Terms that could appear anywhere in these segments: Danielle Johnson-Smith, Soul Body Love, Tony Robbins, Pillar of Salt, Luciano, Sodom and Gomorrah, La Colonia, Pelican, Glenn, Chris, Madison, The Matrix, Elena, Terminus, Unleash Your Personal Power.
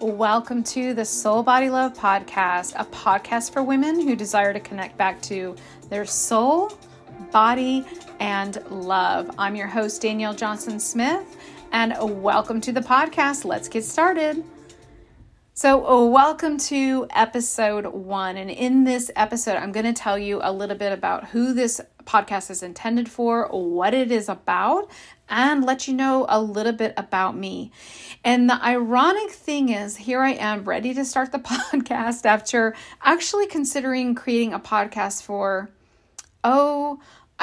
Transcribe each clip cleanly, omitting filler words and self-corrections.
Welcome to the Soul Body Love podcast, a podcast for women who desire to connect back to their soul, body, and love. I'm your host, Danielle Johnson-Smith, and welcome to the podcast. Let's get started. So welcome to episode 1. And in this episode, I'm going to tell you a little bit about who this podcast is intended for, what it is about, and let you know a little bit about me. And the ironic thing is, here I am ready to start the podcast after actually considering creating a podcast for, I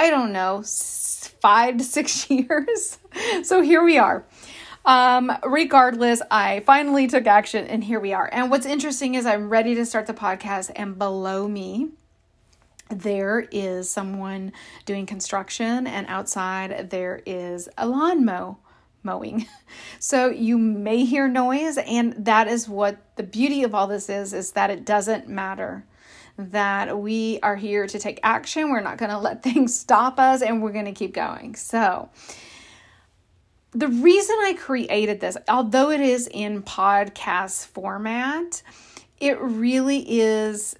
don't know, 5 to 6 years. So here we are. Regardless, I finally took action and here we are. And what's interesting is I'm ready to start the podcast, and below me, there is someone doing construction, and outside there is a lawn mowing. So you may hear noise, and that is what the beauty of all this is that it doesn't matter, that we are here to take action. We're not going to let things stop us, and we're going to keep going. So the reason I created this, although it is in podcast format, it really is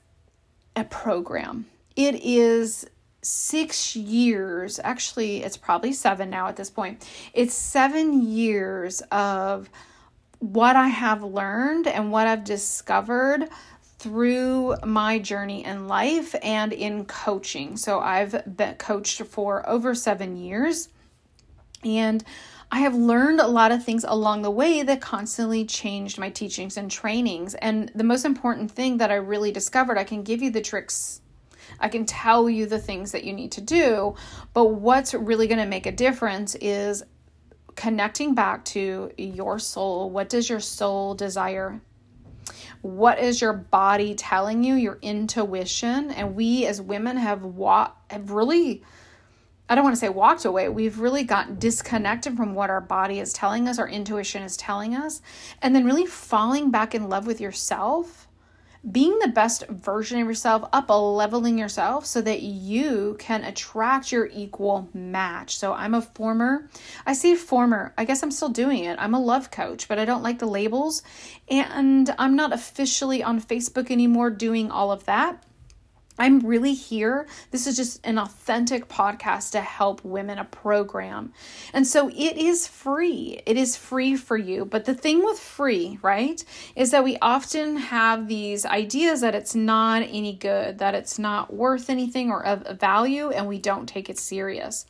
a program. It is 6 years, actually it's probably 7 now at this point. It's 7 years of what I have learned and what I've discovered through my journey in life and in coaching. So I've been coached for over 7 years, and I have learned a lot of things along the way that constantly changed my teachings and trainings. And the most important thing that I really discovered, I can give you the tricks, I can tell you the things that you need to do, but what's really going to make a difference is connecting back to your soul. What does your soul desire? What is your body telling you? Your intuition. And we as women have really... I don't want to say walked away. We've really gotten disconnected from what our body is telling us, our intuition is telling us, and then really falling back in love with yourself, being the best version of yourself, up leveling yourself so that you can attract your equal match. So I guess I'm still doing it. I'm a love coach, but I don't like the labels, and I'm not officially on Facebook anymore doing all of that. I'm really here. This is just an authentic podcast to help women, a program. And so it is free. It is free for you. But the thing with free, right, is that we often have these ideas that it's not any good, that it's not worth anything or of value, and we don't take it serious.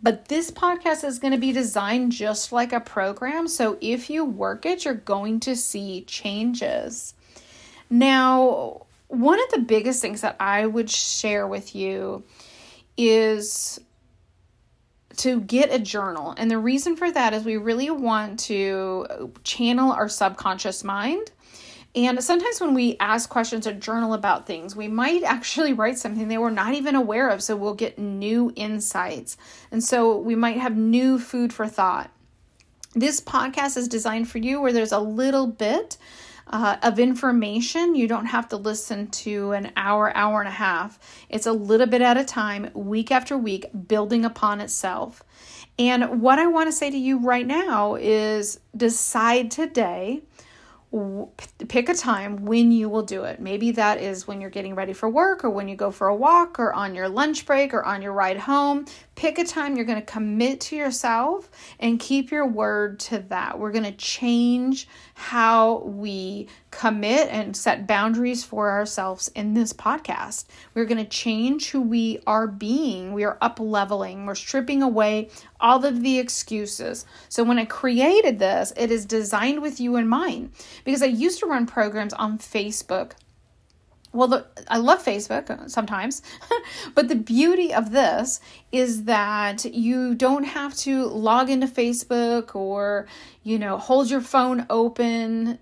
But this podcast is going to be designed just like a program. So if you work it, you're going to see changes. Now, one of the biggest things that I would share with you is to get a journal. And the reason for that is we really want to channel our subconscious mind. And sometimes when we ask questions or journal about things, we might actually write something they were not even aware of. So we'll get new insights. And so we might have new food for thought. This podcast is designed for you where there's a little bit of information. You don't have to listen to an hour, hour and a half. It's a little bit at a time, week after week, building upon itself. And what I want to say to you right now is decide today, pick a time when you will do it. Maybe that is when you're getting ready for work, or when you go for a walk, or on your lunch break, or on your ride home. Pick a time you're going to commit to yourself and keep your word to that. We're going to change how we commit and set boundaries for ourselves in this podcast. We're going to change who we are being. We are up leveling. We're stripping away all of the excuses. So when I created this, it is designed with you in mind, because I used to run programs on Facebook. Well, I love Facebook sometimes, but the beauty of this is that you don't have to log into Facebook or, hold your phone open.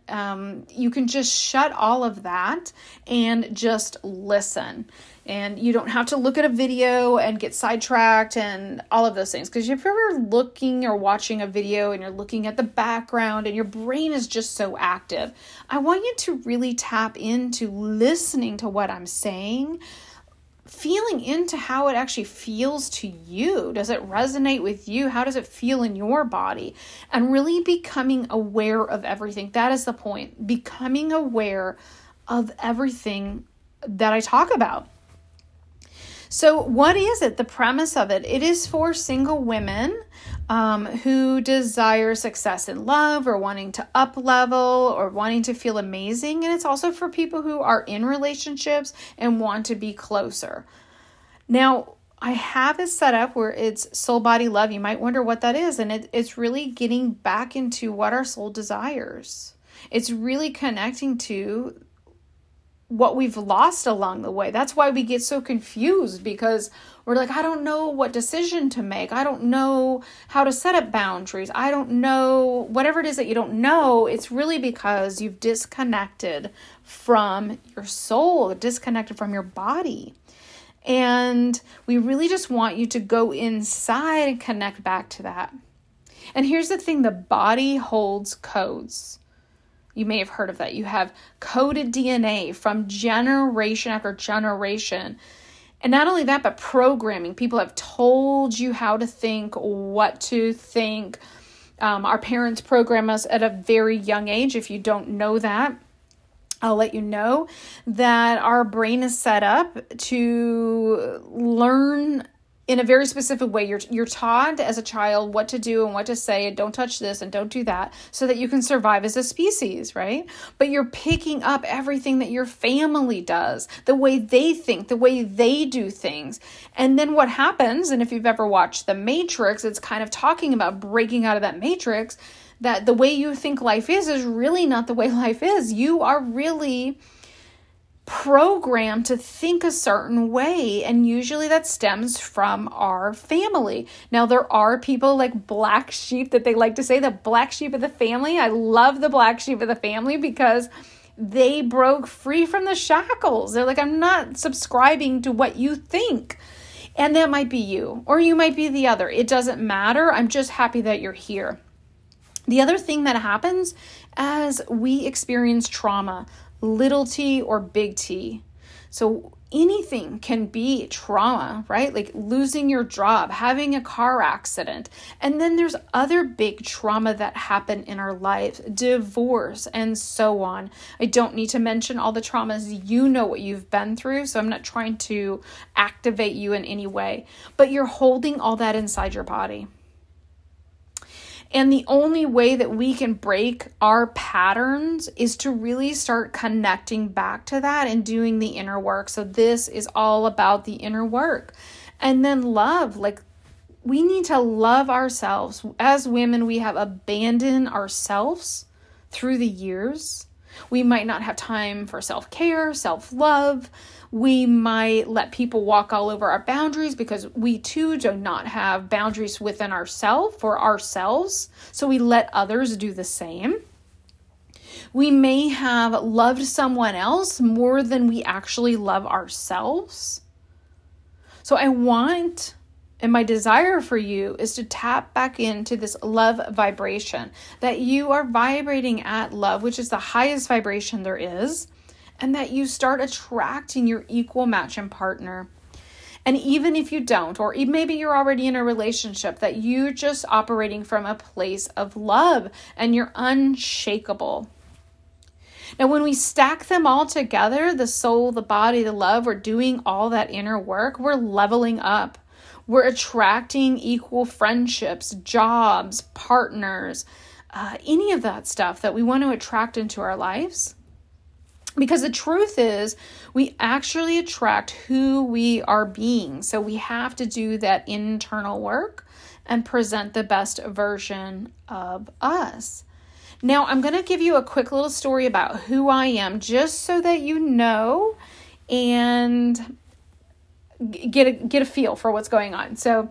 You can just shut all of that and just listen. And you don't have to look at a video and get sidetracked and all of those things. Because if you're ever looking or watching a video and you're looking at the background and your brain is just so active, I want you to really tap into listening to what I'm saying, feeling into how it actually feels to you. Does it resonate with you? How does it feel in your body? And really becoming aware of everything. That is the point. Becoming aware of everything that I talk about. So what is it? The premise of it. It is for single women who desire success in love, or wanting to up level, or wanting to feel amazing. And it's also for people who are in relationships and want to be closer. Now, I have it set up where it's soul body love. You might wonder what that is. And it's really getting back into what our soul desires. It's really connecting to what we've lost along the way. That's why we get so confused, because we're like, I don't know what decision to make. I don't know how to set up boundaries. I don't know whatever it is that you don't know. It's really because you've disconnected from your soul, disconnected from your body. And we really just want you to go inside and connect back to that. And here's the thing, the body holds codes. You may have heard of that. You have coded DNA from generation after generation. And not only that, but programming. People have told you how to think, what to think. Our parents program us at a very young age. If you don't know that, I'll let you know that our brain is set up to learn in a very specific way. You're taught as a child what to do and what to say, and don't touch this and don't do that, so that you can survive as a species, right? But you're picking up everything that your family does, the way they think, the way they do things. And then what happens, and if you've ever watched The Matrix, it's kind of talking about breaking out of that matrix, that the way you think life is really not the way life is. You are really programmed to think a certain way, and usually that stems from our family. Now, there are people like black sheep that they like to say, the black sheep of the family. I love the black sheep of the family because they broke free from the shackles. They're like, I'm not subscribing to what you think. And that might be you, or you might be the other. It doesn't matter. I'm just happy that you're here. The other thing that happens as we experience trauma, little t or big T. So anything can be trauma, right? Like losing your job, having a car accident. And then there's other big trauma that happen in our life, divorce and so on. I don't need to mention all the traumas. You know what you've been through, so I'm not trying to activate you in any way, but you're holding all that inside your body. And the only way that we can break our patterns is to really start connecting back to that and doing the inner work. So this is all about the inner work. And then love, like we need to love ourselves. As women, we have abandoned ourselves through the years. We might not have time for self-care, self-love. We might let people walk all over our boundaries because we too do not have boundaries within ourselves or ourselves. So we let others do the same. We may have loved someone else more than we actually love ourselves. So I want, and my desire for you, is to tap back into this love vibration, that you are vibrating at love, which is the highest vibration there is, and that you start attracting your equal match and partner. And even if you don't, or maybe you're already in a relationship, that you're just operating from a place of love and you're unshakable. Now, when we stack them all together, the soul, the body, the love, we're doing all that inner work, we're leveling up. We're attracting equal friendships, jobs, partners, any of that stuff that we want to attract into our lives. Because the truth is, we actually attract who we are being. So we have to do that internal work and present the best version of us. Now, I'm going to give you a quick little story about who I am, just so that you know and get a feel for what's going on. So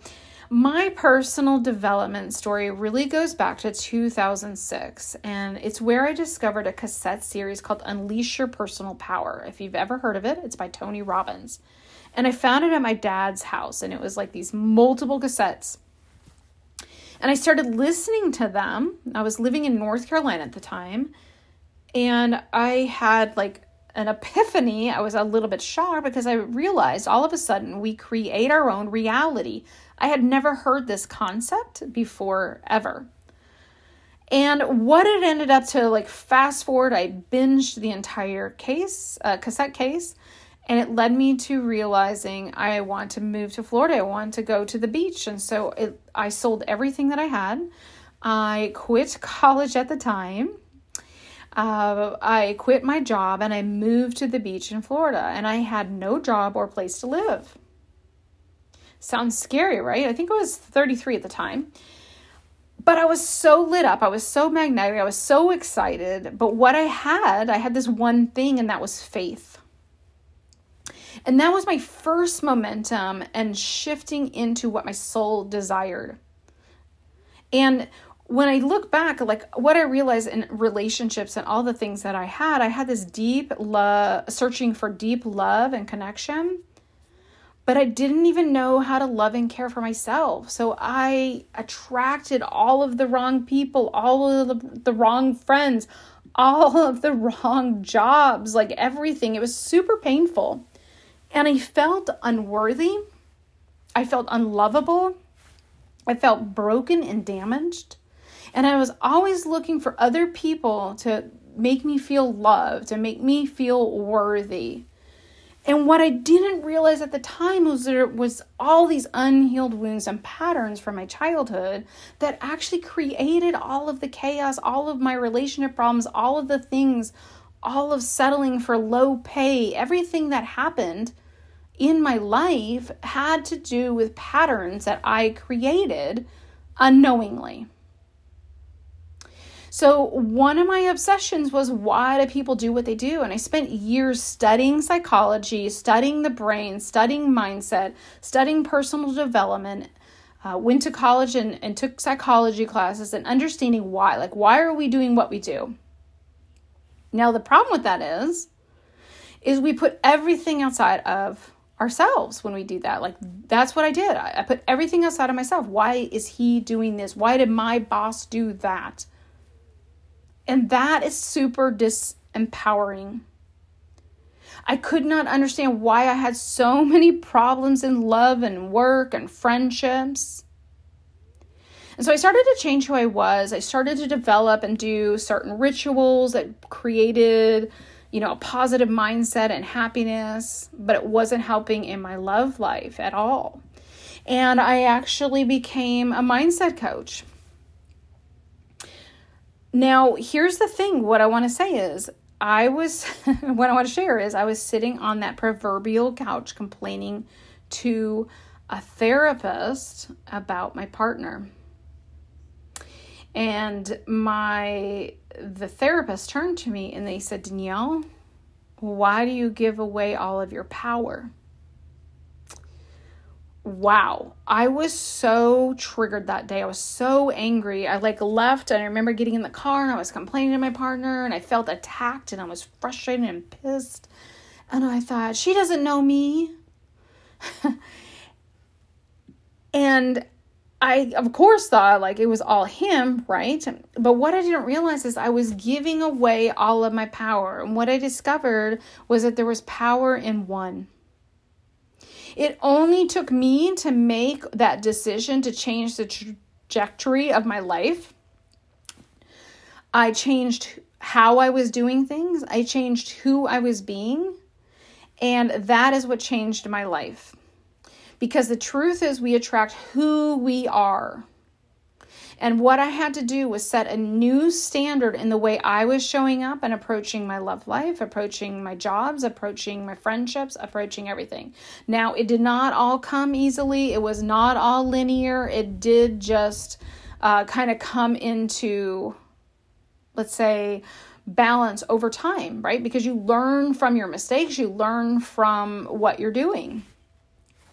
my personal development story really goes back to 2006, and it's where I discovered a cassette series called Unleash Your Personal Power. If you've ever heard of it, it's by Tony Robbins. And I found it at my dad's house, and it was like these multiple cassettes. And I started listening to them. I was living in North Carolina at the time, and I had like an epiphany. I was a little bit shocked because I realized all of a sudden we create our own reality. I had never heard this concept before ever. And what it ended up to, like, fast forward, I binged the entire cassette case, and it led me to realizing I want to move to Florida. I want to go to the beach. And so I sold everything that I had. I quit college at the time. I quit my job and I moved to the beach in Florida, and I had no job or place to live. Sounds scary, right? I think I was 33 at the time. But I was so lit up. I was so magnetic. I was so excited. But what I had this one thing, and that was faith. And that was my first momentum and shifting into what my soul desired. And when I look back, like, what I realized in relationships and all the things that I had this deep love, searching for deep love and connection, but I didn't even know how to love and care for myself. So I attracted all of the wrong people, all of the wrong friends, all of the wrong jobs, like everything. It was super painful. And I felt unworthy. I felt unlovable. I felt broken and damaged. And I was always looking for other people to make me feel loved, to make me feel worthy. And what I didn't realize at the time was there was all these unhealed wounds and patterns from my childhood that actually created all of the chaos, all of my relationship problems, all of the things, all of settling for low pay. Everything that happened in my life had to do with patterns that I created unknowingly. So one of my obsessions was, why do people do what they do? And I spent years studying psychology, studying the brain, studying mindset, studying personal development, went to college and took psychology classes, and understanding why. Like, why are we doing what we do? Now, the problem with that is we put everything outside of ourselves when we do that. Like, that's what I did. I put everything outside of myself. Why is he doing this? Why did my boss do that? And that is super disempowering. I could not understand why I had so many problems in love and work and friendships. And so I started to change who I was. I started to develop and do certain rituals that created, a positive mindset and happiness, but it wasn't helping in my love life at all. And I actually became a mindset coach. Now, here's the thing. What I want to share is I was sitting on that proverbial couch complaining to a therapist about my partner. And the therapist turned to me and they said, "Danielle, why do you give away all of your power?" Wow. I was so triggered that day. I was so angry. I left, and I remember getting in the car and I was complaining to my partner, and I felt attacked and I was frustrated and pissed. And I thought, she doesn't know me. And I, of course, thought it was all him, right? But what I didn't realize is I was giving away all of my power. And what I discovered was that there was power in one. It only took me to make that decision to change the trajectory of my life. I changed how I was doing things. I changed who I was being. And that is what changed my life. Because the truth is, we attract who we are. And what I had to do was set a new standard in the way I was showing up and approaching my love life, approaching my jobs, approaching my friendships, approaching everything. Now, it did not all come easily. It was not all linear. It did just kind of come into, let's say, balance over time, right? Because you learn from your mistakes. You learn from what you're doing.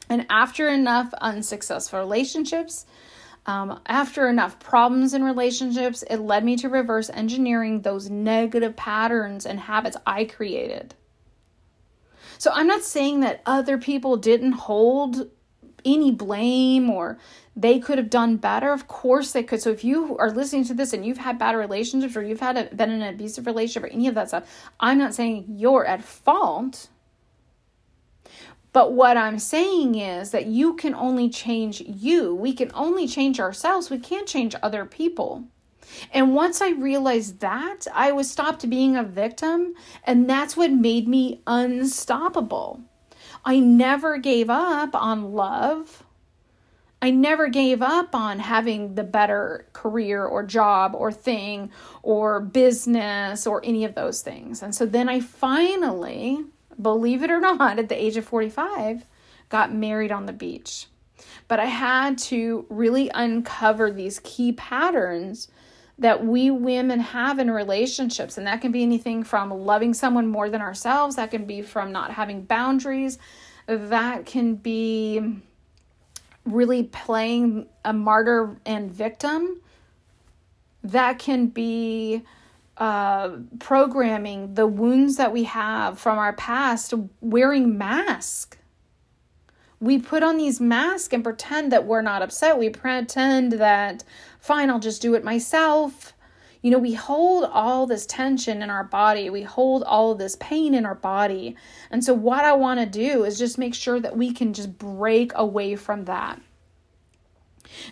And after enough unsuccessful relationships, after enough problems in relationships, it led me to reverse engineering those negative patterns and habits I created. So I'm not saying that other people didn't hold any blame or they could have done better. Of course they could. So if you are listening to this and you've had bad relationships or you've had been in an abusive relationship or any of that stuff, I'm not saying you're at fault. But what I'm saying is that you can only change you. We can only change ourselves. We can't change other people. And once I realized that, I was stopped being a victim. And that's what made me unstoppable. I never gave up on love. I never gave up on having the better career or job or thing or business or any of those things. And so then I finally, believe it or not, at the age of 45, got married on the beach. But I had to really uncover these key patterns that we women have in relationships. And that can be anything from loving someone more than ourselves. That can be from not having boundaries. That can be really playing a martyr and victim. That can be programming the wounds that we have from our past, wearing masks. We put on these masks and pretend that we're not upset. We pretend that, fine, I'll just do it myself. You know, we hold all this tension in our body. We hold all of this pain in our body. And so what I want to do is just make sure that we can just break away from that.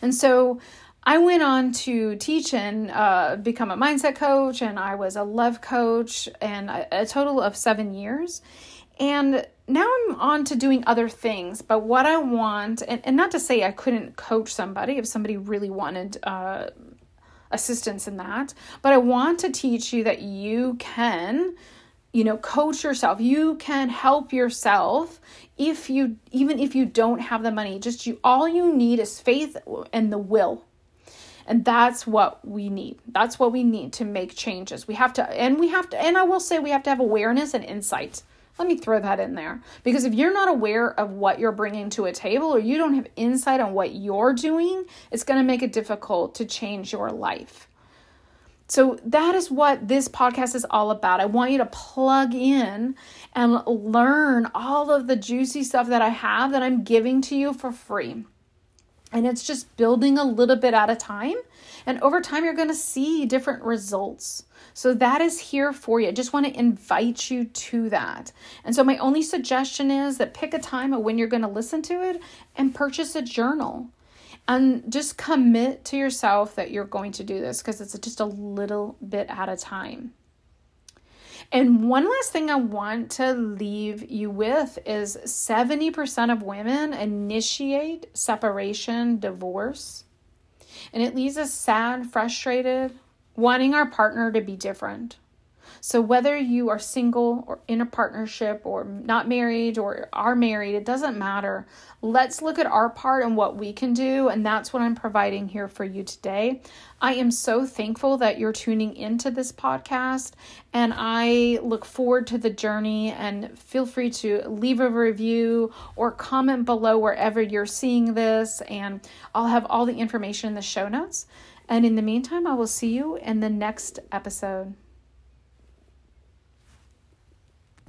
And so I went on to teach and become a mindset coach, and I was a love coach, and a total of 7 years. And now I'm on to doing other things, but what I want, and not to say I couldn't coach somebody if somebody really wanted assistance in that, but I want to teach you that you can, you know, coach yourself. You can help yourself even if you don't have the money. Just all you need is faith and the will. And that's what we need. That's what we need to make changes. And I will say we have to have awareness and insight. Let me throw that in there, because if you're not aware of what you're bringing to a table or you don't have insight on what you're doing, it's going to make it difficult to change your life. So that is what this podcast is all about. I want you to plug in and learn all of the juicy stuff that I have that I'm giving to you for free. And it's just building a little bit at a time. And over time, you're going to see different results. So that is here for you. I just want to invite you to that. And so my only suggestion is that pick a time of when you're going to listen to it and purchase a journal. And just commit to yourself that you're going to do this, because it's just a little bit at a time. And one last thing I want to leave you with is 70% of women initiate separation, divorce. And it leaves us sad, frustrated, wanting our partner to be different. So whether you are single or in a partnership or not married or are married, it doesn't matter. Let's look at our part and what we can do. And that's what I'm providing here for you today. I am so thankful that you're tuning into this podcast, and I look forward to the journey, and feel free to leave a review or comment below wherever you're seeing this. And I'll have all the information in the show notes. And in the meantime, I will see you in the next episode.